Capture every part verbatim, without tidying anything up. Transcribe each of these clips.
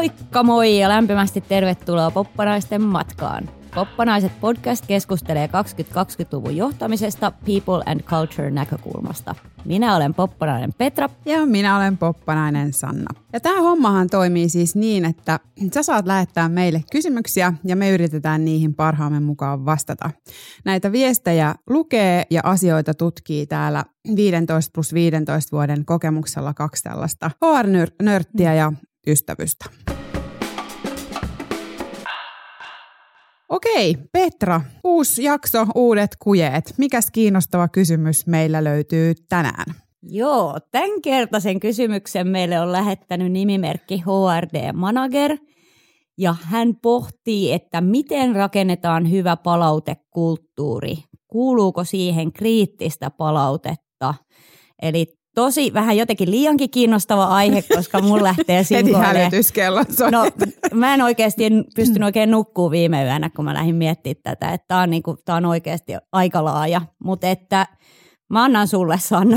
Moikka moi ja lämpimästi tervetuloa Poppanaisten matkaan. Poppanaiset podcast keskustelee kaksikymmentäluvun johtamisesta People and Culture näkökulmasta. Minä olen poppanainen Petra. Ja minä olen poppanainen Sanna. Ja tämä hommahan toimii siis niin, että sä saat lähettää meille kysymyksiä ja me yritetään niihin parhaamme mukaan vastata. Näitä viestejä lukee ja asioita tutkii täällä viisitoista plus viisitoista vuoden kokemuksella kaksi tällaista H R-nörttiä ja ystävystä. Okei, Petra, uusi jakso, uudet kujeet. Mikäs kiinnostava kysymys meillä löytyy tänään? Joo, tämän kertaisen kysymyksen meille on lähettänyt nimimerkki H R D Manager. Ja hän pohtii, että miten rakennetaan hyvä palautekulttuuri. Kuuluuko siihen kriittistä palautetta? Eli tosi vähän jotenkin liiankin kiinnostava aihe, koska mun lähtee sinkoilemaan. Heti hälytyskello. No, mä en oikeasti pystynyt oikein nukkumaan viime yönä, kun mä lähdin miettimään tätä. Että tää on, niinku, tää on oikeasti aika laaja. Mutta että mä annan sulle, Sanna,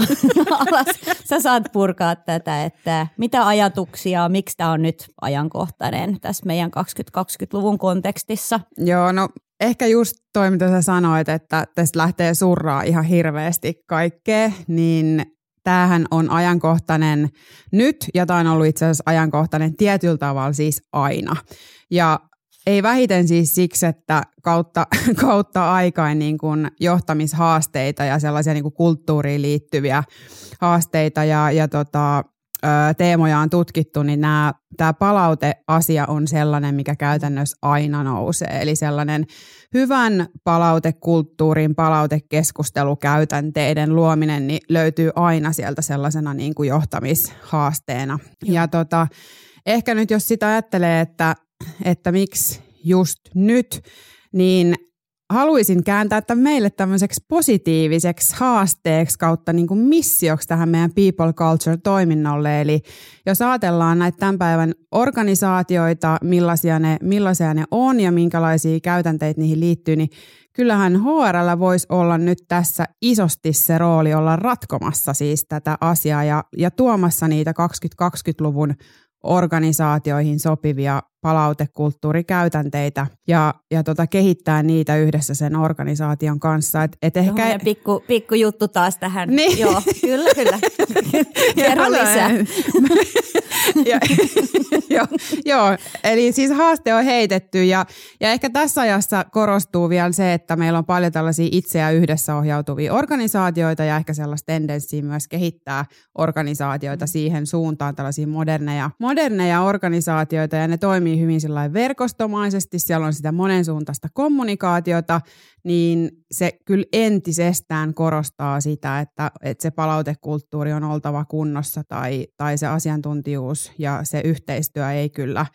alas. Sä saat purkaa tätä, että mitä ajatuksia, miksi tää on nyt ajankohtainen tässä meidän kaksikymmentäluvun kontekstissa. Joo, no. Ehkä just toi, mitä sä sanoit, että tästä lähtee surraa ihan hirveästi kaikkea, niin tämähän on ajankohtainen nyt, ja tämä on ollut itse asiassa ajankohtainen tietyllä tavalla siis aina. Ja ei vähiten siis siksi, että kautta, kautta aikain niin kuin johtamishaasteita ja sellaisia niin kuin kulttuuriin liittyviä haasteita ja, ja tota, teemoja on tutkittu, niin nämä, tämä palauteasia on sellainen, mikä käytännössä aina nousee. Eli sellainen hyvän palautekulttuurin, palautekeskustelukäytänteiden luominen niin löytyy aina sieltä sellaisena niin kuin johtamishaasteena. Ja tota, ehkä nyt jos sitä ajattelee, että, että miksi just nyt, niin haluaisin kääntää tämän meille tämmöiseksi positiiviseksi haasteeksi kautta niin kuin missioksi tähän meidän People Culture-toiminnolle. Eli jos ajatellaan näitä tämän päivän organisaatioita, millaisia ne, millaisia ne on ja minkälaisia käytänteitä niihin liittyy, niin kyllähän H R:llä voisi olla nyt tässä isosti se rooli olla ratkomassa siis tätä asiaa ja, ja tuomassa niitä kaksikymmentäluvun organisaatioihin sopivia palautekulttuurikäytänteitä ja, ja tota, kehittää niitä yhdessä sen organisaation kanssa. Et, et ehkä... Joo, pikku, pikku juttu taas tähän. Niin. Joo, kyllä, kyllä. Kerro lisää. Joo, jo, eli siis haaste on heitetty ja, ja ehkä tässä ajassa korostuu vielä se, että meillä on paljon tällaisia itseä yhdessä ohjautuvia organisaatioita ja ehkä sellaista tendenssiä myös kehittää organisaatioita siihen suuntaan, tällaisia moderneja, moderneja organisaatioita ja ne toimii hyvin sellainen verkostomaisesti, siellä on sitä monensuuntaista kommunikaatiota, niin se kyllä entisestään korostaa sitä, että, että se palautekulttuuri on oltava kunnossa tai, tai se asiantuntijuus ja se yhteistyö ei kyllä,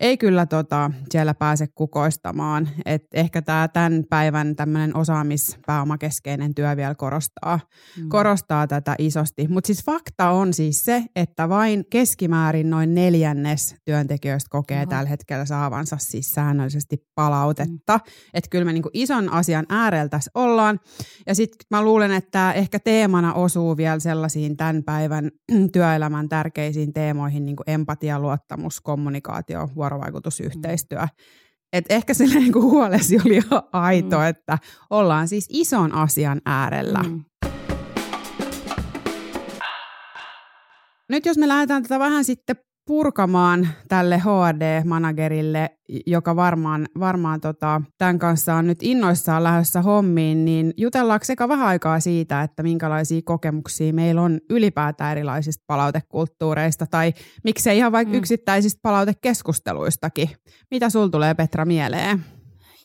ei kyllä tota, siellä pääse kukoistamaan. Et ehkä tämä tämän päivän tämmöinen osaamispääomakeskeinen työ vielä korostaa, mm. korostaa tätä isosti. Mutta siis fakta on siis se, että vain keskimäärin noin neljännes työntekijöistä kokee no. tällä hetkellä saavansa siis säännöllisesti palautetta. Mm. Että kyllä me niinku ison asian äärellä tässä ollaan. Ja sitten mä luulen, että ehkä teemana osuu vielä sellaisiin tämän päivän työelämän tärkeisiin teemoihin, niin kuin empatia, luottamus, kommunikaatio, vuorovaikutusyhteistyö. Et ehkä se niin kuin huolesi oli ihan aito, mm. että ollaan siis ison asian äärellä. Mm. Nyt jos me lähdetään tätä vähän sitten purkamaan tälle H R D-managerille, joka varmaan, varmaan tota, tämän kanssa on nyt innoissaan lähdössä hommiin, niin jutellaanko eka vähän aikaa siitä, että minkälaisia kokemuksia meillä on ylipäätään erilaisista palautekulttuureista tai miksei ihan vaikka mm. yksittäisistä palautekeskusteluistakin. Mitä sul tulee, Petra, mieleen?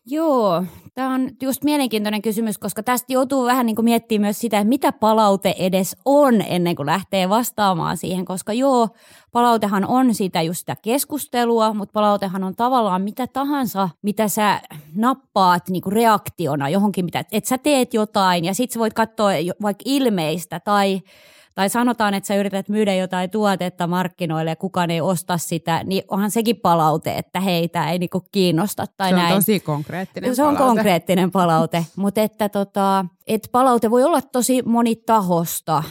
Joo, tämä on just mielenkiintoinen kysymys, koska tästä joutuu vähän niin kuin miettimään myös sitä, että mitä palaute edes on ennen kuin lähtee vastaamaan siihen, koska joo, palautehan on sitä just sitä keskustelua, mutta palautehan on tavallaan mitä tahansa, mitä sä nappaat niin kuin reaktiona johonkin, mitä, että sä teet jotain ja sit sä voit katsoa vaikka ilmeistä tai... Tai sanotaan, että sä yrität myydä jotain tuotetta markkinoille ja kukaan ei osta sitä, niin onhan sekin palaute, että heitä ei niinku kiinnosta tai näin. Se on tosi konkreettinen Se palaute. on konkreettinen palaute, mutta että tota, et palaute voi olla tosi monitahosta.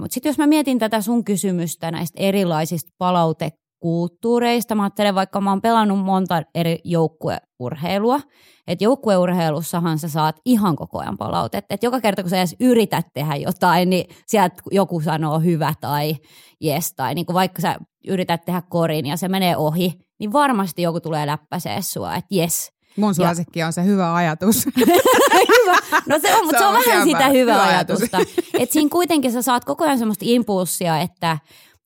Mutta sitten jos mä mietin tätä sun kysymystä näistä erilaisista palaute kulttuureista. Mä ajattelen, vaikka mä oon pelannut monta eri joukkueurheilua, että joukkueurheilussahan sä saat ihan koko ajan palautetta. Että joka kerta, kun sä edes yrität tehdä jotain, niin sieltä joku sanoo hyvä tai jes, tai niin vaikka sä yrität tehdä korin ja se menee ohi, niin varmasti joku tulee läppäseen sua, että jes. Mun suosikki on se hyvä ajatus. Hyvä. No se on, mutta se, se on vähän sitä hyvää hyvä ajatusta. Ajatus. Että siinä kuitenkin sä saat koko ajan semmoista impulssia, että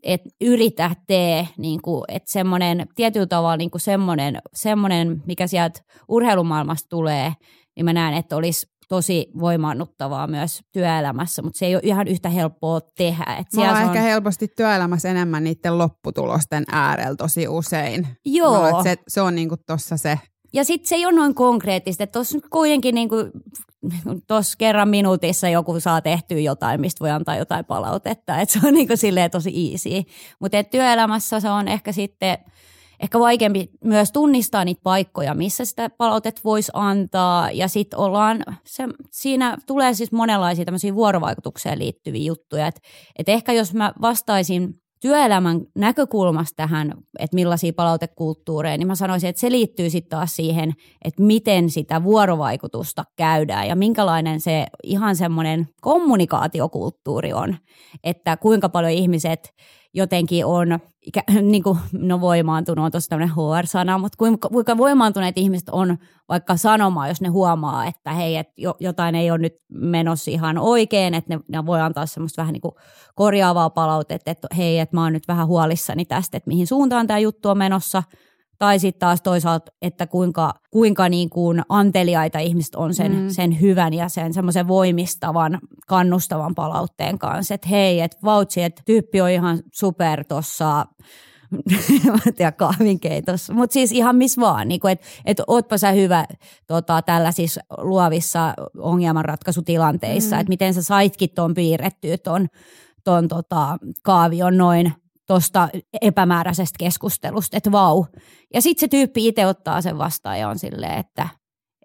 et yritä tee, niin kuin, että semmoinen tietyllä tavalla niin kuin semmoinen, semmoinen, mikä sieltä urheilumaailmasta tulee, niin mä näen, että olisi tosi voimaannuttavaa myös työelämässä, mutta se ei ole ihan yhtä helppoa tehdä. Et mä oon on... ehkä helposti työelämässä enemmän niiden lopputulosten äärellä tosi usein. Joo. Mä oon, se, se on niin kuin tossa se. Ja sitten se ei ole noin konkreettista, että tuossa kuitenkin niin kuin, tuossa kerran minuutissa joku saa tehtyä jotain, mistä voi antaa jotain palautetta, että se on niin kuin silleen tosi easy. Mutta työelämässä se on ehkä sitten ehkä vaikeampi myös tunnistaa niitä paikkoja, missä sitä palautet voisi antaa, ja sitten ollaan, se, siinä tulee siis monenlaisia tämmöisiä vuorovaikutukseen liittyviä juttuja, että et ehkä jos mä vastaisin työelämän näkökulmasta tähän, että millaisia palautekulttuureja, niin mä sanoisin, että se liittyy sitten taas siihen, että miten sitä vuorovaikutusta käydään ja minkälainen se ihan semmoinen kommunikaatiokulttuuri on, että kuinka paljon ihmiset jotenkin on, niin kuin, no voimaantunut on tosi tämmöinen H R-sana, mutta kuinka voimaantuneet ihmiset on vaikka sanomaan, jos ne huomaa, että hei, että jotain ei ole nyt menossa ihan oikein, että ne, ne voi antaa semmoista vähän niin kuin korjaavaa palautetta, että hei, että mä oon nyt vähän huolissani tästä, että mihin suuntaan tämä juttu on menossa. Tai sitten taas toisaalta, että kuinka, kuinka niin kuin anteliaita ihmiset on sen, mm. sen hyvän ja sen semmoisen voimistavan, kannustavan palautteen kanssa. Että hei, että vautsi, että tyyppi on ihan super tuossa, en tiedä, kahvinkeitossa. Mutta siis ihan missä vaan, niin että et, ootpa sä hyvä tota, tällaisissa luovissa ongelmanratkaisutilanteissa, mm. että miten sä saitkin tuon piirrettyä ton, ton tota, kaavion noin. Tuosta epämääräisestä keskustelusta, että vau. Ja sitten se tyyppi itse ottaa sen vastaan ja on silleen, että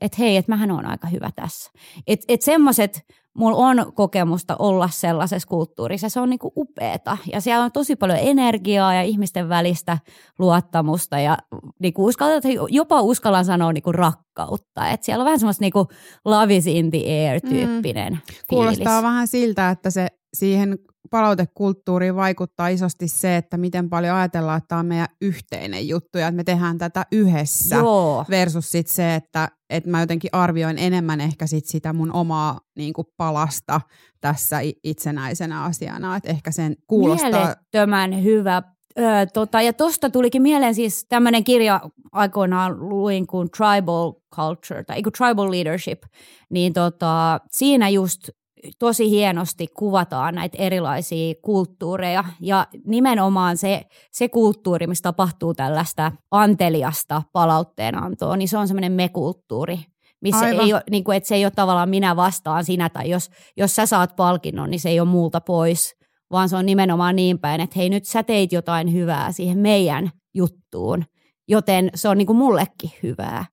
et hei, että mähän on aika hyvä tässä. Että et semmoiset, mulla on kokemusta olla sellaisessa kulttuurissa, se on niinku upeeta. Ja siellä on tosi paljon energiaa ja ihmisten välistä luottamusta ja niinku uskallan, jopa uskallan sanoa niinku rakkautta. Että siellä on vähän semmoista niinku love is in the air -tyyppinen mm. fiilis. Kuulostaa vähän siltä, että se siihen palautekulttuuriin vaikuttaa isosti se, että miten paljon ajatellaan, että tämä on meidän yhteinen juttu ja että me tehdään tätä yhdessä. Joo. Versus sit se, että, että mä jotenkin arvioin enemmän ehkä sit sitä mun omaa niin kuin palasta tässä itsenäisenä asiana. Että ehkä sen kuulostaa... Mielettömän hyvä. Öö, tota, ja tosta tulikin mieleen siis tämmöinen kirja aikoinaan luin kuin Tribal Culture tai Tribal Leadership, niin tota, siinä just tosi hienosti kuvataan näitä erilaisia kulttuureja ja nimenomaan se, se kulttuuri, missä tapahtuu tällaista anteliasta palautteenantoa, niin se on semmoinen me-kulttuuri, missä ei ole, niin kuin, että se ei ole tavallaan minä vastaan sinä tai jos, jos sä saat palkinnon, niin se ei ole multa pois, vaan se on nimenomaan niin päin, että hei nyt sä teit jotain hyvää siihen meidän juttuun, joten se on niin kuin mullekin hyvää.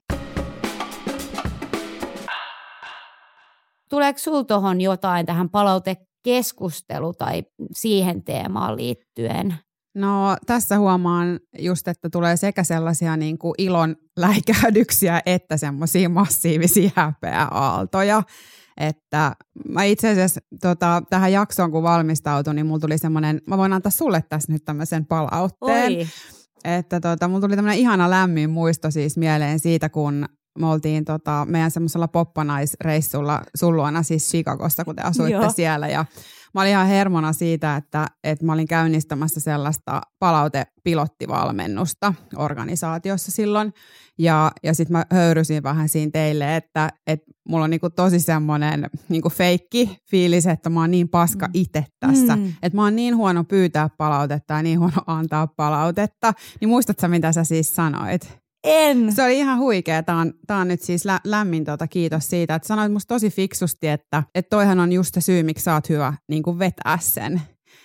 Tuleeko sinulla tuohon jotain tähän palautekeskustelu tai siihen teemaan liittyen? No tässä huomaan just, että tulee sekä sellaisia niin kuin ilon läikähdyksiä että semmoisia massiivisia häpeäaaltoja. Että mä itse asiassa tota, tähän jaksoon kun valmistautuin, niin mulla tuli semmoinen, mä voin antaa sulle tässä nyt tämmöisen palautteen. Oi. Että tota, mulla tuli tämmöinen ihana lämmin muisto siis mieleen siitä, kun me oltiin tota, meidän semmoisella poppanaisreissulla sun luona siis Chicagossa, kun te asuitte Joo. siellä. Ja mä olin ihan hermona siitä, että, että mä olin käynnistämässä sellaista palautepilottivalmennusta organisaatiossa silloin. Ja, ja sitten mä höyrysin vähän siinä teille, että, että mulla on niinku tosi semmoinen niinku feikki fiilis, että mä oon niin paska itse tässä. Mm. Että mä oon niin huono pyytää palautetta ja niin huono antaa palautetta. Niin muistatko sä, mitä sä siis sanoit? En. Se oli ihan huikea. Tämä on, tämä on nyt siis lä- lämmin tuota, kiitos siitä, että sanoit musta tosi fiksusti, että, että toihan on just se syy, miksi sä oot hyvä niin kuin vetää sen.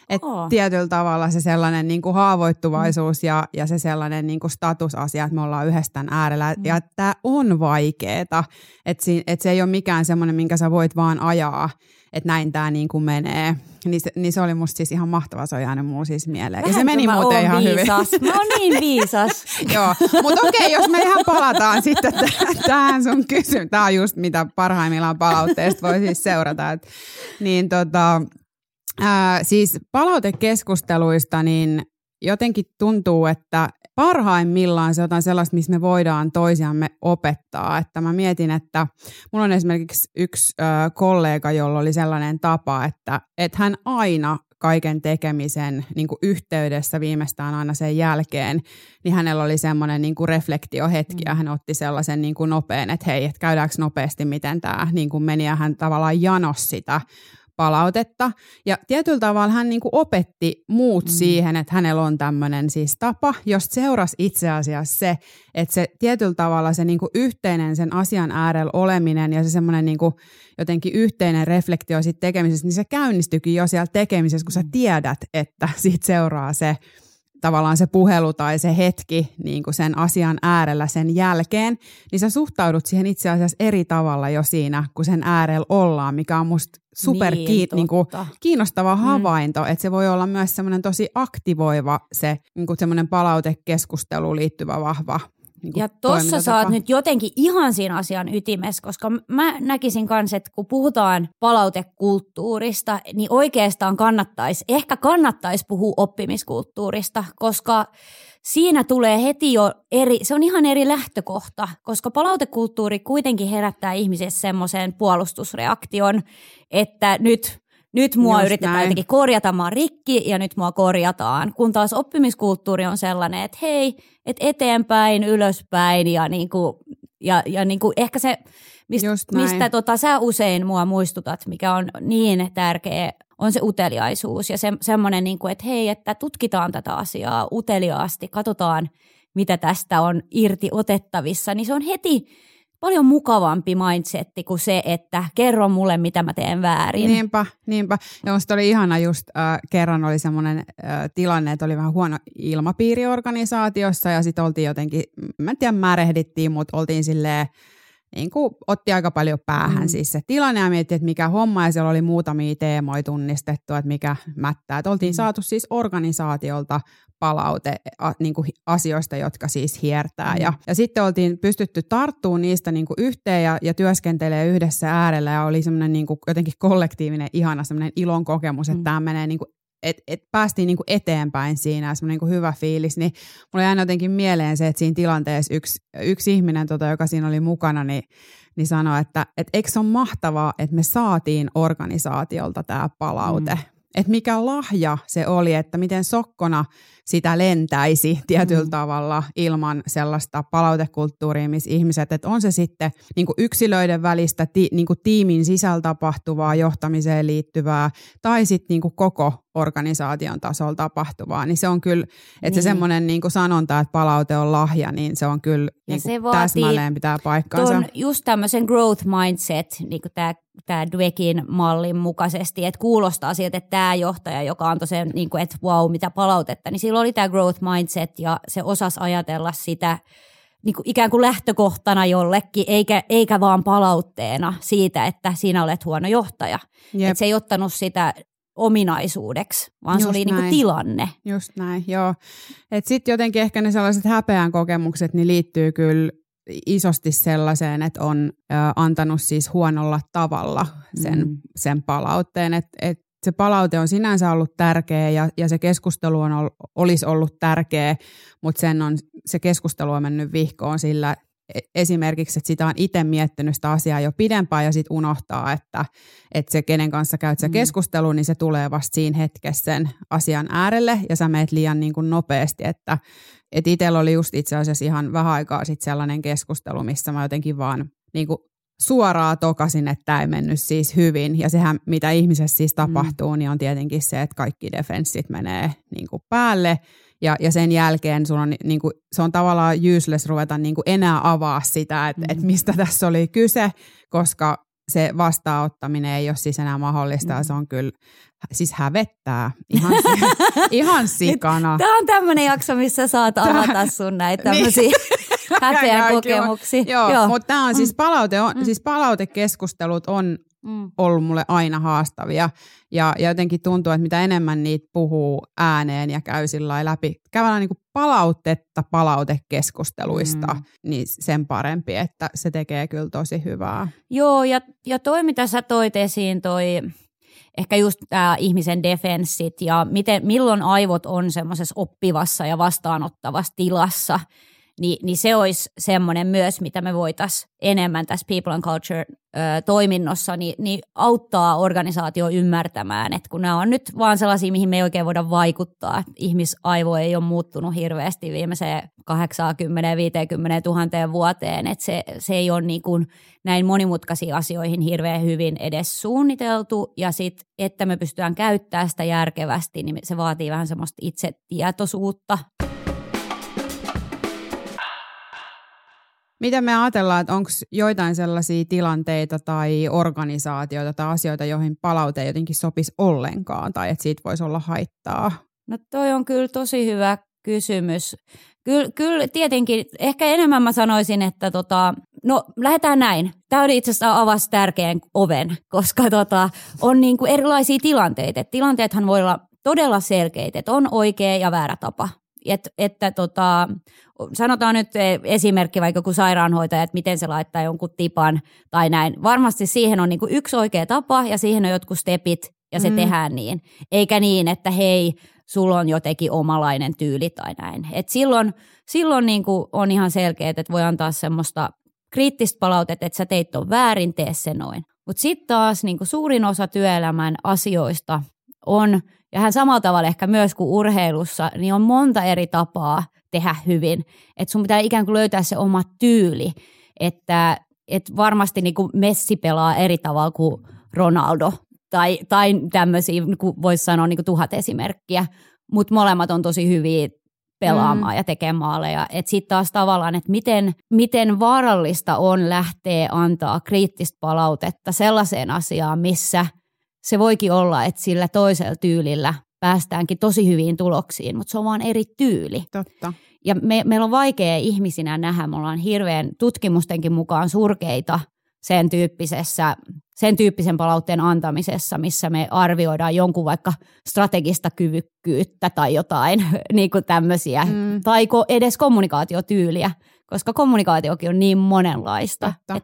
Että oh. tietyllä tavalla se sellainen niin kuin haavoittuvaisuus mm. ja, ja se sellainen niin kuin statusasia, että me ollaan yhdessä tämän äärellä. Mm. Ja tämä on vaikeeta, että si, et se ei ole mikään semmoinen, minkä sä voit vaan ajaa, että näin tämä niin kuin menee. Niin se, niin se oli musta siis ihan mahtava, se on jäänyt mulla siis mieleen. Vähän ja se meni muuten ihan viisas. hyvin. Mä oon niin viisas. Joo, mutta okei, jos me ihan palataan sitten tähän sun kysymykseen. Tämä on just mitä parhaimmillaan palautteesta voi siis seurata. Et, niin tota... Ää, siis palautekeskusteluista niin jotenkin tuntuu, että parhaimmillaan se on sellaista, missä me voidaan toisiamme opettaa. Että mä mietin, että mulla on esimerkiksi yksi ää, kollega, jolla oli sellainen tapa, että et hän aina kaiken tekemisen niin kuin yhteydessä viimeistään aina sen jälkeen, niin hänellä oli semmoinen niin kuin reflektiohetki ja hän otti sellaisen niin kuin nopean, että hei, että käydäänkö nopeasti, miten tämä niin kuin meni ja hän tavallaan janos sitä palautetta. Ja tietyllä tavalla hän niin kuin opetti muut mm. siihen, että hänellä on tämmöinen siis tapa, josta seurasi itse asiassa se, että se tietyllä tavalla se niin kuin yhteinen sen asian äärellä oleminen ja se semmoinen niin kuin jotenkin yhteinen reflektio siitä tekemisestä, niin se käynnistyikin jo siellä tekemisessä, kun sä tiedät, että siitä seuraa se tavallaan se puhelu tai se hetki niin kuin sen asian äärellä sen jälkeen, niin sä suhtaudut siihen itse asiassa eri tavalla jo siinä, kun sen äärellä ollaan, mikä on musta super niin, kiin, niin kuin, kiinnostava havainto, mm. että se voi olla myös semmoinen tosi aktivoiva se niin kuin semmoinen palautekeskusteluun liittyvä vahva niin kuin ja tossa sä oot nyt jotenkin ihan siinä asian ytimessä, koska mä näkisin kans, että kun puhutaan palautekulttuurista, niin oikeastaan kannattaisi, ehkä kannattaisi puhua oppimiskulttuurista, koska siinä tulee heti jo eri, se on ihan eri lähtökohta, koska palautekulttuuri kuitenkin herättää ihmisessä semmoisen puolustusreaktion, että nyt, nyt mua just yritetään näin. Jotenkin korjata, mä oon rikki ja nyt mua korjataan, kun taas oppimiskulttuuri on sellainen, että hei, et eteenpäin, ylöspäin ja, niinku, ja, ja niinku ehkä se, mist, mistä tota, sä usein mua muistutat, mikä on niin tärkeä, on se uteliaisuus ja se, semmoinen, niinku, että hei, että tutkitaan tätä asiaa uteliaasti, katsotaan mitä tästä on irti otettavissa, niin se on heti paljon mukavampi mindsetti kuin se, että kerro mulle, mitä mä teen väärin. Niinpä, niinpä. Ja musta oli ihana just äh, kerran oli semmoinen äh, tilanne, että oli vähän huono ilmapiiri organisaatiossa ja sit oltiin jotenkin, mä en tiedä, märehdittiin, mutta oltiin silleen, niin kuin otti aika paljon päähän mm. siis se tilanne ja miettii, että mikä homma ja siellä oli muutamia teemoja tunnistettu, että mikä mättää. Että oltiin mm. saatu siis organisaatiolta palaute a, niin kuin asioista, jotka siis hiertää. Mm. Ja, ja sitten oltiin pystytty tarttumaan niistä niin kuin yhteen ja, ja työskentelee yhdessä äärellä ja oli semmoinen niin kuin jotenkin kollektiivinen, ihana semmoinen ilon kokemus, että mm. tämä menee niin kuin että et päästiin niinku eteenpäin siinä ja semmoinen niinku hyvä fiilis, niin mulla jäi jotenkin mieleen se, että siinä tilanteessa yksi, yksi ihminen, tota, joka siinä oli mukana, niin, niin sanoi, että et eikö se ole mahtavaa, että me saatiin organisaatiolta tämä palaute. Mm. Että mikä lahja se oli, että miten sokkona sitä lentäisi tietyllä mm. tavalla ilman sellaista palautekulttuuria, missä ihmiset, että on se sitten niin yksilöiden välistä, ti, niin tiimin sisällä tapahtuvaa, johtamiseen liittyvää tai sitten niin koko organisaation tasolla tapahtuvaa, niin se on kyllä, että niin. se semmoinen niin sanonta, että palaute on lahja, niin se on kyllä niin se täsmälleen pitää paikkaansa. Tuon just tämmöisen growth mindset, niin kuin tämä tämä Dweckin mallin mukaisesti, että kuulostaa sieltä, että tämä johtaja, joka antoi sen, niin kuin, että wow, mitä palautetta, niin silloin oli tämä growth mindset ja se osasi ajatella sitä niin kuin ikään kuin lähtökohtana jollekin, eikä, eikä vaan palautteena siitä, että sinä olet huono johtaja. Että se ei ottanut sitä ominaisuudeksi, vaan just se oli niin kuin tilanne. Just näin, joo. Että sitten jotenkin ehkä ne sellaiset häpeän kokemukset niin liittyy kyllä isosti sellaiseen, että on ö, antanut siis huonolla tavalla sen, mm. sen palautteen. Et, et se palaute on sinänsä ollut tärkeä ja, ja se keskustelu on ol, olisi ollut tärkeä, mutta sen on, se keskustelu on mennyt vihkoon sillä esimerkiksi, että sitä on itse miettinyt sitä asiaa jo pidempään ja sitten unohtaa, että, että se kenen kanssa käyt sä keskustelun, niin se tulee vasta siinä hetkessä sen asian äärelle ja sä meet liian niin kuin nopeasti, että et itsellä oli just itse asiassa ihan vähän aikaa sitten sellainen keskustelu, missä mä jotenkin vaan niin kuin suoraan tokasin, että tämä ei mennyt siis hyvin. Ja sehän, mitä ihmisessä siis tapahtuu, mm. niin on tietenkin se, että kaikki defenssit menee niin kuin päälle. Ja, ja sen jälkeen sun on, niin kuin, se on tavallaan useless ruveta niin kuin enää avaa sitä, että mm. et mistä tässä oli kyse, koska se vastaanottaminen ei ole siis enää mahdollista, se on kyllä, siis hävettää ihan, ihan sikana. Tämä on tämmöinen jakso, missä saat avata sun näitä tämmöisiä häpeän kokemuksia. Joo, Joo. mutta tämä on siis, palaute on, mm. siis palautekeskustelut on mm. ollut mulle aina haastavia ja, ja jotenkin tuntuu, että mitä enemmän niitä puhuu ääneen ja käy sillä läpi, käydään niin kuin palautetta palautekeskusteluista, mm. niin sen parempi, että se tekee kyllä tosi hyvää. Joo, ja, ja toi mitä sä toit esiin, toi ehkä just tämä ihmisen defenssit ja miten, milloin aivot on semmoisessa oppivassa ja vastaanottavassa tilassa, Ni, niin se olisi semmoinen myös, mitä me voitaisiin enemmän tässä People and Culture-toiminnossa niin, niin auttaa organisaatio ymmärtämään, että kun nämä on nyt vaan sellaisia, mihin me ei oikein voida vaikuttaa. Ihmisaivo ei ole muuttunut hirveästi viimeiseen kahdeksankymmentä viisikymmentä tuhatta vuoteen, että se, se ei ole niin kuin näin monimutkaisiin asioihin hirveän hyvin edes suunniteltu ja sitten, että me pystytään käyttämään sitä järkevästi, niin se vaatii vähän semmoista itsetietoisuutta. Mitä me ajatellaan, että onko joitain sellaisia tilanteita tai organisaatioita tai asioita, joihin palaute jotenkin sopisi ollenkaan tai että siitä voisi olla haittaa? No toi on kyllä tosi hyvä kysymys. Kyllä, kyllä tietenkin, ehkä enemmän mä sanoisin, että tota, no lähdetään näin. Tämä oli itse asiassa avasi tärkeän oven, koska tota, on niin kuin erilaisia tilanteita. Et tilanteethan voi olla todella selkeitä, että on oikea ja väärä tapa. Että, että tota, sanotaan nyt esimerkki vaikka joku sairaanhoitaja, että miten se laittaa jonkun tipan tai näin. Varmasti siihen on niin kuin yksi oikea tapa ja siihen on jotkut stepit ja se mm. tehdään niin. Eikä niin, että hei, sulla on jotenkin omalainen tyyli tai näin. Et silloin silloin niin kuin on ihan selkeä, että voi antaa semmoista kriittistä palautetta, että sä teit on väärin, tee se noin. Mutta sitten taas niin kuin suurin osa työelämän asioista on... Ja hän samalla tavalla ehkä myös kuin urheilussa, niin on monta eri tapaa tehdä hyvin. Että sun pitää ikään kuin löytää se oma tyyli. Että et varmasti niin kuin Messi pelaa eri tavalla kuin Ronaldo. Tai, tai tämmöisiä, niin kuin voisi sanoa niin kuin tuhat esimerkkiä. Mutta molemmat on tosi hyviä pelaamaan mm. ja tekemään maaleja. Että sitten taas tavallaan, että miten, miten vaarallista on lähteä antaa kriittistä palautetta sellaiseen asiaan, missä... Se voikin olla, että sillä toisella tyylillä päästäänkin tosi hyviin tuloksiin, mutta se on vaan eri tyyli. Totta. Ja me, meillä on vaikea ihmisinä nähdä, me ollaan hirveän tutkimustenkin mukaan surkeita sen tyyppisessä, sen tyyppisen palautteen antamisessa, missä me arvioidaan jonkun vaikka strategista kyvykkyyttä tai jotain niin kuin tämmöisiä, mm. tai edes kommunikaatiotyyliä. Koska kommunikaatiokin on niin monenlaista. Et...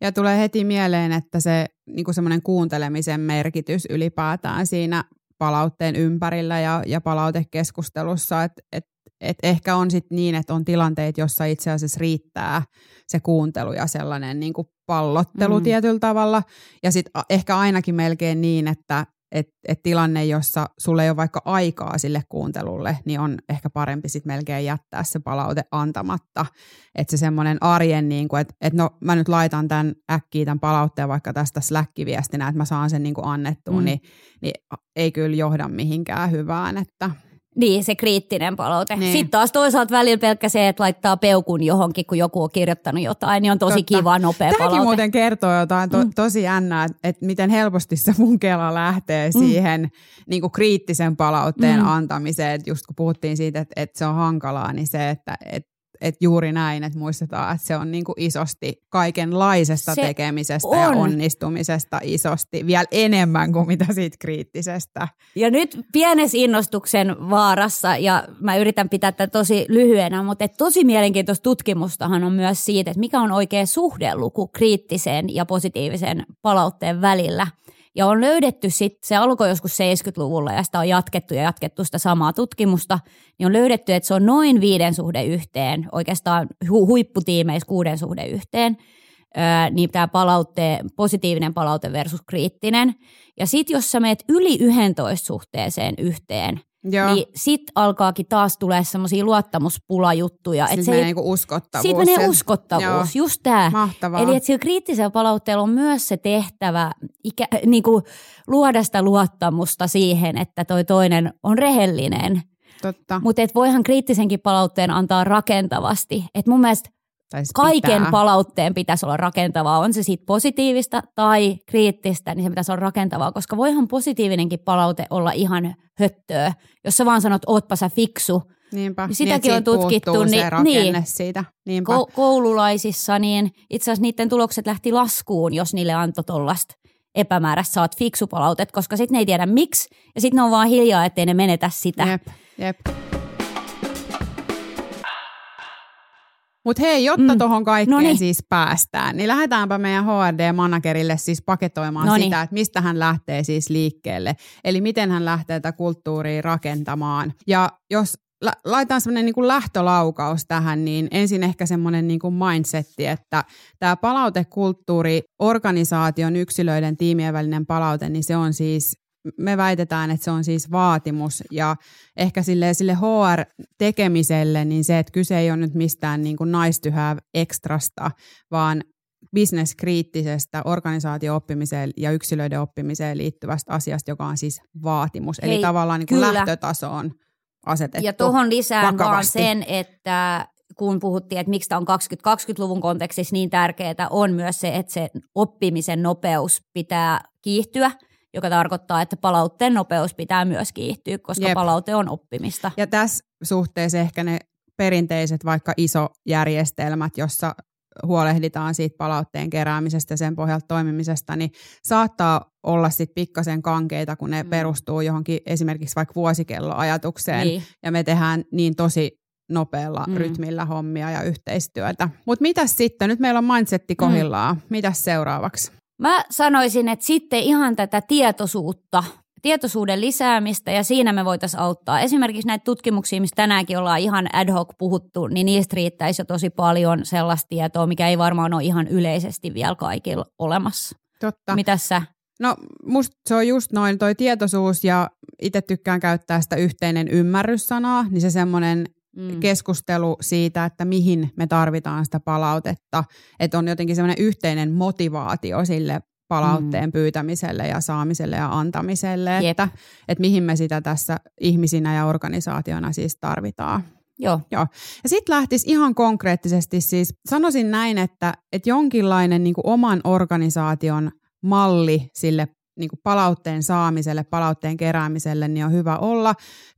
Ja tulee heti mieleen, että se niinku semmoinen kuuntelemisen merkitys ylipäätään siinä palautteen ympärillä ja, ja palautekeskustelussa, että et, et ehkä on sitten niin, että on tilanteet, jossa itse asiassa riittää se kuuntelu ja sellainen niinku pallottelu mm. tietyllä tavalla. Ja sitten ehkä ainakin melkein niin, että Et, et tilanne, jossa sulla ei ole vaikka aikaa sille kuuntelulle, niin on ehkä parempi sit melkein jättää se palaute antamatta. Että se semmoinen arjen, niin että et no mä nyt laitan tämän äkkiä tämän palautteen vaikka tästä Slack-viestinä, että mä saan sen niin kuin annettua, mm. niin, niin ei kyllä johda mihinkään hyvään. Että. Niin, se kriittinen palaute. Niin. Sitten taas toisaalta välillä pelkkä se, että laittaa peukun johonkin, kun joku on kirjoittanut jotain, niin on tosi Totta. kiva, nopea Tämäkin palaute. Tämäkin muuten kertoo jotain to- tosi jännää, että miten helposti se mun kela lähtee mm. siihen niin kuin kriittisen palautteen mm. antamiseen. Et just kun puhuttiin siitä, että, että se on hankalaa, niin se, että... että Että juuri näin, että muistetaan, että se on niinku isosti kaikenlaisesta se tekemisestä on. Ja onnistumisesta isosti, vielä enemmän kuin mitä siitä kriittisestä. Ja nyt pienessä innostuksen vaarassa, ja mä yritän pitää tätä tosi lyhyenä, mutta et tosi mielenkiintoista tutkimustahan on myös siitä, että mikä on oikea suhdeluku kriittisen ja positiivisen palautteen välillä. Ja on löydetty sitten, se alkoi joskus seitsemänkymmentäluvulla ja sitä on jatkettu ja jatkettu sitä samaa tutkimusta, niin on löydetty, että se on noin viiden suhde yhteen, oikeastaan hu- huipputiimeissä kuuden suhde yhteen, öö, niin tämä palaute, positiivinen palaute versus kriittinen. Ja sitten jos sä meet yli yksitoista suhteeseen yhteen, Joo. niin sitten alkaakin taas tulee semmoisia luottamuspulajuttuja. Sitten menee niinku uskottavuus. Sitten menee uskottavuus, Joo. just tämä. Mahtavaa. Eli että sillä kriittisellä palautteella on myös se tehtävä ikä, niinku, luoda sitä luottamusta siihen, että toi toinen on rehellinen. Totta. Mutta voihan kriittisenkin palautteen antaa rakentavasti. Et mun mielestä Kaiken pitää. Palautteen pitäisi olla rakentavaa, on se siitä positiivista tai kriittistä, niin se pitäisi olla rakentavaa, koska voihan positiivinenkin palaute olla ihan höttöä, jos sä vaan sanot, ootpa sä fiksu. Niinpä, niin sitäkin niin, on tutkittu. Niin, se rakenne niin, siitä. Niinpä. Ko- koululaisissa, niin itse asiassa niiden tulokset lähti laskuun, jos niille antoi tollaista epämääräistä, sä oot fiksu palautet, koska sitten ne ei tiedä miksi, ja sitten ne on vaan hiljaa, ettei ne menetä sitä. Jep, jep. Mutta hei, jotta mm. tuohon kaikkeen Noniin. siis päästään, niin lähdetäänpä meidän H R D-managerille siis paketoimaan Noniin. sitä, että mistä hän lähtee siis liikkeelle. Eli miten hän lähtee tätä kulttuuria rakentamaan. Ja jos la- laitaan semmoinen niinku lähtölaukaus tähän, niin ensin ehkä semmoinen niinku mindsetti, että tämä palautekulttuuri, organisaation, yksilöiden, tiimien välinen palaute, niin se on siis... Me väitetään, että se on siis vaatimus ja ehkä sille, sille H R-tekemiselle niin se, että kyse ei ole nyt mistään niin kuin nice to have -ekstrasta, vaan business-kriittisestä organisaatio-oppimiseen ja yksilöiden oppimiseen liittyvästä asiasta, joka on siis vaatimus. Hei, eli tavallaan niin kuin lähtötaso on asetettu ja tuohon lisään vakavasti. Vaan sen, että kun puhuttiin, että miksi tämä on kaksikymmentäluvun kontekstissa niin tärkeää, on myös se, että se oppimisen nopeus pitää kiihtyä. Joka tarkoittaa, että palautteen nopeus pitää myös kiihtyä, koska Jep. palaute on oppimista. Ja tässä suhteessa ehkä ne perinteiset vaikka isojärjestelmät, jossa huolehditaan siitä palautteen keräämisestä ja sen pohjalta toimimisesta, niin saattaa olla sitten pikkasen kankeita, kun ne mm. perustuu johonkin esimerkiksi vaikka vuosikelloajatukseen. Niin. Ja me tehdään niin tosi nopealla mm. rytmillä hommia ja yhteistyötä. Mutta mitäs sitten? Nyt meillä on mindsetti kohdillaan. Mm. Mitäs seuraavaksi? Mä sanoisin, että sitten ihan tätä tietoisuutta, tietoisuuden lisäämistä ja siinä me voitaisiin auttaa. Esimerkiksi näitä tutkimuksia, missä tänäänkin ollaan ihan ad hoc puhuttu, niin niistä riittäisi jo tosi paljon sellaista tietoa, mikä ei varmaan ole ihan yleisesti vielä kaikilla olemassa. Totta. Mitäs sä? No musta se on just noin toi tietoisuus ja itse tykkään käyttää sitä yhteinen ymmärryssanaa, niin se semmoinen... Mm. keskustelu siitä, että mihin me tarvitaan sitä palautetta, että on jotenkin semmoinen yhteinen motivaatio sille palautteen mm. pyytämiselle ja saamiselle ja antamiselle, yep. että, että mihin me sitä tässä ihmisinä ja organisaationa siis tarvitaan. Joo. Joo. Ja sitten lähtisi ihan konkreettisesti siis, sanoisin näin, että, että jonkinlainen niin kuin oman organisaation malli sille niin kuin palautteen saamiselle, palautteen keräämiselle, niin on hyvä olla.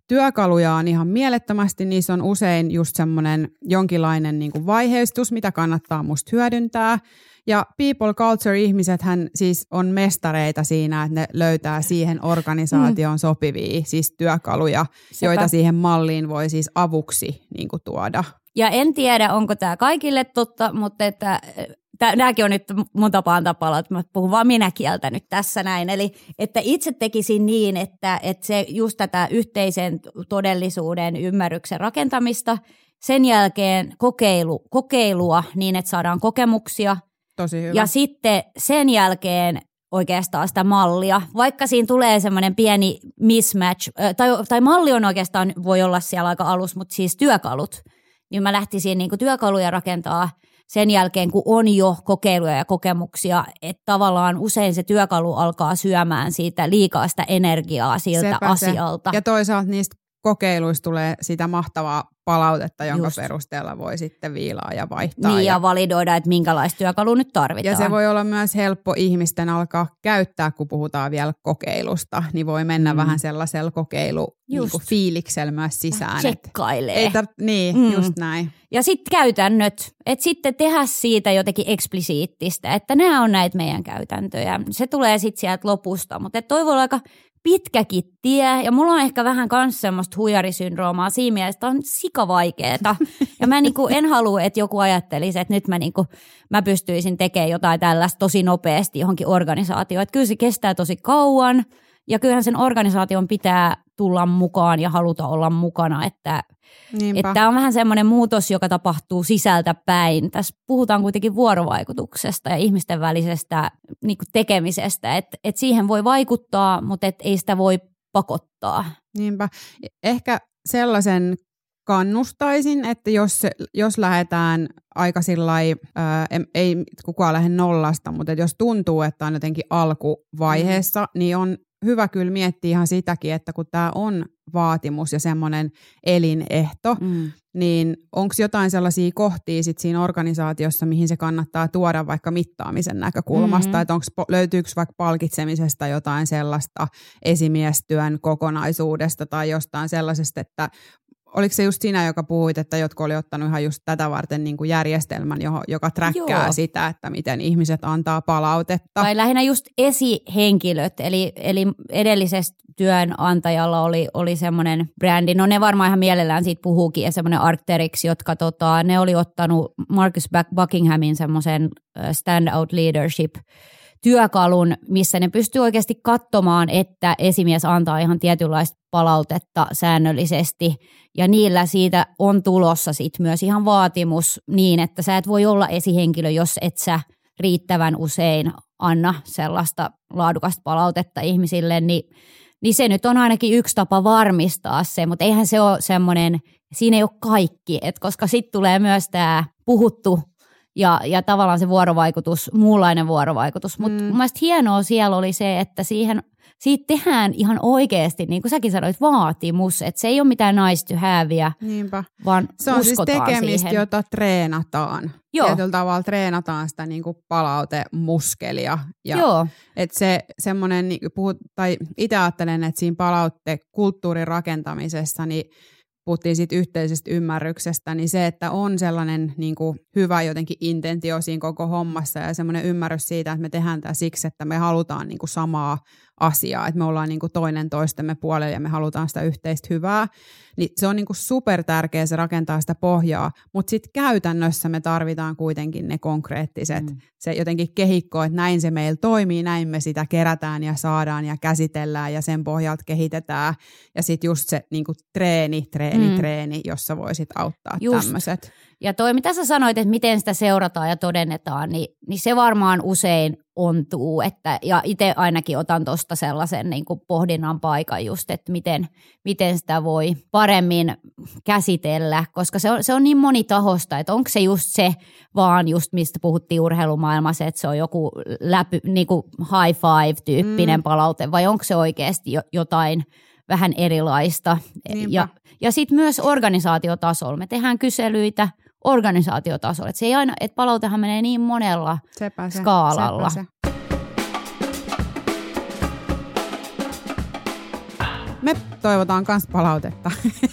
Työkaluja on ihan mielettömästi, niissä on usein just semmoinen jonkinlainen niin kuin vaiheistus, mitä kannattaa musta hyödyntää. Ja people culture-ihmisethän siis on mestareita siinä, että ne löytää siihen organisaation sopivia siis työkaluja, Sepä. joita siihen malliin voi siis avuksi niin kuin tuoda. Ja en tiedä, onko tämä kaikille totta, mutta että... Nämäkin on nyt mun tapaan tapalla, että mä puhun vaan minä kieltä nyt tässä näin. Eli että itse tekisin niin, että, että se just tätä yhteisen todellisuuden ymmärryksen rakentamista, sen jälkeen kokeilu, kokeilua niin, että saadaan kokemuksia. Tosi hyvä. Ja sitten sen jälkeen oikeastaan sitä mallia, vaikka siinä tulee semmoinen pieni mismatch, tai, tai malli on oikeastaan, voi olla siellä aika alus, mutta siis työkalut, niin mä lähtisin niin kuin työkaluja rakentaa. Sen jälkeen, kun on jo kokeiluja ja kokemuksia, että tavallaan usein se työkalu alkaa syömään siitä liikaa sitä energiaa siltä Sepä asialta. Se. Ja toisaalta niistä kokeiluista tulee sitä mahtavaa palautetta, jonka Just. perusteella voi sitten viilaa ja vaihtaa. Niin ja, ja validoida, että minkälaista työkalua nyt tarvitaan. Ja se voi olla myös helppo ihmisten alkaa käyttää, kun puhutaan vielä kokeilusta, niin voi mennä mm. vähän sellaisella kokeilu niin kuin fiiliksellä myös sisään. Tsekkailee. Ei tar- niin, mm. just näin. Ja sitten käytännöt, että sitten tehdä siitä jotenkin eksplisiittistä, että nämä on näitä meidän käytäntöjä. Se tulee sitten sieltä lopusta, mutta toi voi olla aika pitkäkin tie, ja mulla on ehkä vähän kans semmoista huijarisyndroomaa siinä mielessä, että on sikavaikeeta. Ja mä niinku en halua, että joku ajattelisi, että nyt mä, niinku, mä pystyisin tekemään jotain tällaista tosi nopeasti johonkin organisaatioon. Että kyllä se kestää tosi kauan, ja kyllähän sen organisaation pitää tulla mukaan ja haluta olla mukana. Että tämä on vähän semmoinen muutos, joka tapahtuu sisältä päin. Tässä puhutaan kuitenkin vuorovaikutuksesta ja ihmisten välisestä niin kuin tekemisestä. Et, et siihen voi vaikuttaa, mutta et ei sitä voi pakottaa. Niinpä. Ehkä sellaisen kannustaisin, että jos, jos lähdetään aika sillai, ää, ei kukaan lähde nollasta, mutta jos tuntuu, että on jotenkin alkuvaiheessa, mm. niin on hyvä kyllä miettiä ihan sitäkin, että kun tämä on vaatimus ja semmoinen elinehto, mm. niin onko jotain sellaisia kohtia sit siinä organisaatiossa, mihin se kannattaa tuoda vaikka mittaamisen näkökulmasta, mm-hmm. että onko, löytyykö vaikka palkitsemisesta jotain sellaista esimiestyön kokonaisuudesta tai jostain sellaisesta, että oliko se just sinä, joka puhuit, että jotkut oli ottanut ihan just tätä varten niin kuin järjestelmän, joka träkkää Joo. sitä, että miten ihmiset antaa palautetta? Tai lähinnä just esihenkilöt, eli, eli edellisestä työnantajalla oli, oli semmoinen brändi, no ne varmaan ihan mielellään siitä puhuukin, ja semmoinen Arc'teryx, jotka tota, ne oli ottanut Marcus Buckinghamin semmoisen stand-out leadership työkalun, missä ne pystyy oikeasti katsomaan, että esimies antaa ihan tietynlaista palautetta säännöllisesti ja niillä siitä on tulossa sit myös ihan vaatimus niin, että sä et voi olla esihenkilö, jos et sä riittävän usein anna sellaista laadukasta palautetta ihmisille, niin, niin se nyt on ainakin yksi tapa varmistaa se, mutta eihän se ole semmoinen, siinä ei ole kaikki, et koska sitten tulee myös tämä puhuttu Ja, ja tavallaan se vuorovaikutus, muunlainen vuorovaikutus. Mutta mm. mun mielestä hienoa siellä oli se, että siihen, siitä tehdään ihan oikeasti, niin kuin säkin sanoit, vaatimus. Että se ei ole mitään nice to have, Niinpä. Vaan se on siis tekemistä, siihen. Jota treenataan. Joo. Tietyllä tavalla treenataan sitä niin kuin palautemuskelia. Ja Joo. Että se semmoinen, tai itse ajattelen, että siinä palautekulttuurin rakentamisessa, niin puhuttiin siitä yhteisestä ymmärryksestä, niin se, että on sellainen niin kuin hyvä jotenkin intentio siinä koko hommassa ja semmoinen ymmärrys siitä, että me tehdään tämä siksi, että me halutaan niin kuin samaa asiaa, että me ollaan niin kuin toinen toistemme puolella ja me halutaan sitä yhteistä hyvää, niin se on niin kuin super tärkeää, se rakentaa sitä pohjaa, mutta sitten käytännössä me tarvitaan kuitenkin ne konkreettiset, mm. se jotenkin kehikko, että näin se meillä toimii, näin me sitä kerätään ja saadaan ja käsitellään ja sen pohjalta kehitetään ja sitten just se niin kuin treeni, treeni. Eli mm. treeni, jossa voisit auttaa tämmöiset. Ja toi, mitä sä sanoit, että miten sitä seurataan ja todennetaan, niin, niin se varmaan usein ontuu. Että, ja itse ainakin otan tuosta sellaisen niin kuin pohdinnan paikan just, että miten, miten sitä voi paremmin käsitellä. Koska se on, se on niin monitahosta, että onko se just se vaan just, mistä puhuttiin urheilumaailmassa, että se on joku läpi, niin kuin high five-tyyppinen mm. palaute, vai onko se oikeasti jotain vähän erilaista. Niinpä. Ja, ja sitten myös organisaatiotasolla. Me tehdään kyselyitä organisaatiotasolla. Et se ei aina, et palautehan menee niin monella sepä se, skaalalla. Sepä se. Me toivotaan myös palautetta.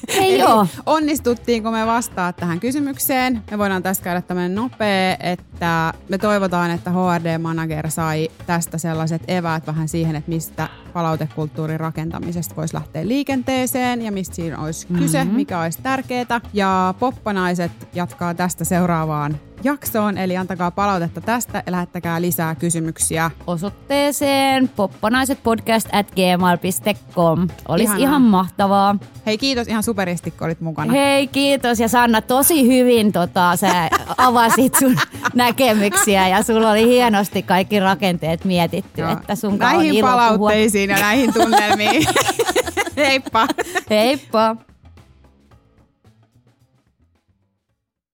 Ei joo. Onnistuttiinko me vastaa tähän kysymykseen? Me voidaan tässä käydä tämmöinen nopea, että me toivotaan, että H R D Manager sai tästä sellaiset eväät vähän siihen, että mistä palautekulttuurin rakentamisesta voisi lähteä liikenteeseen ja mistä siinä olisi mm-hmm. kyse, mikä olisi tärkeää. Ja poppanaiset jatkaa tästä seuraavaan jaksoon, eli antakaa palautetta tästä ja lähettäkää lisää kysymyksiä osoitteeseen poppanaisetpodcast at gmail dot com. Olisi Ihanaa. Ihan mahtavaa. Hei, kiitos ihan superisti, kun olit mukana. Hei, kiitos ja Sanna, tosi hyvin tota, sä avasit sun näkemyksiä ja sulla oli hienosti kaikki rakenteet mietitty, Joo. että sun näihin palautteisiin puhua. Ja näihin tunnelmiin. Heippa! Heippa!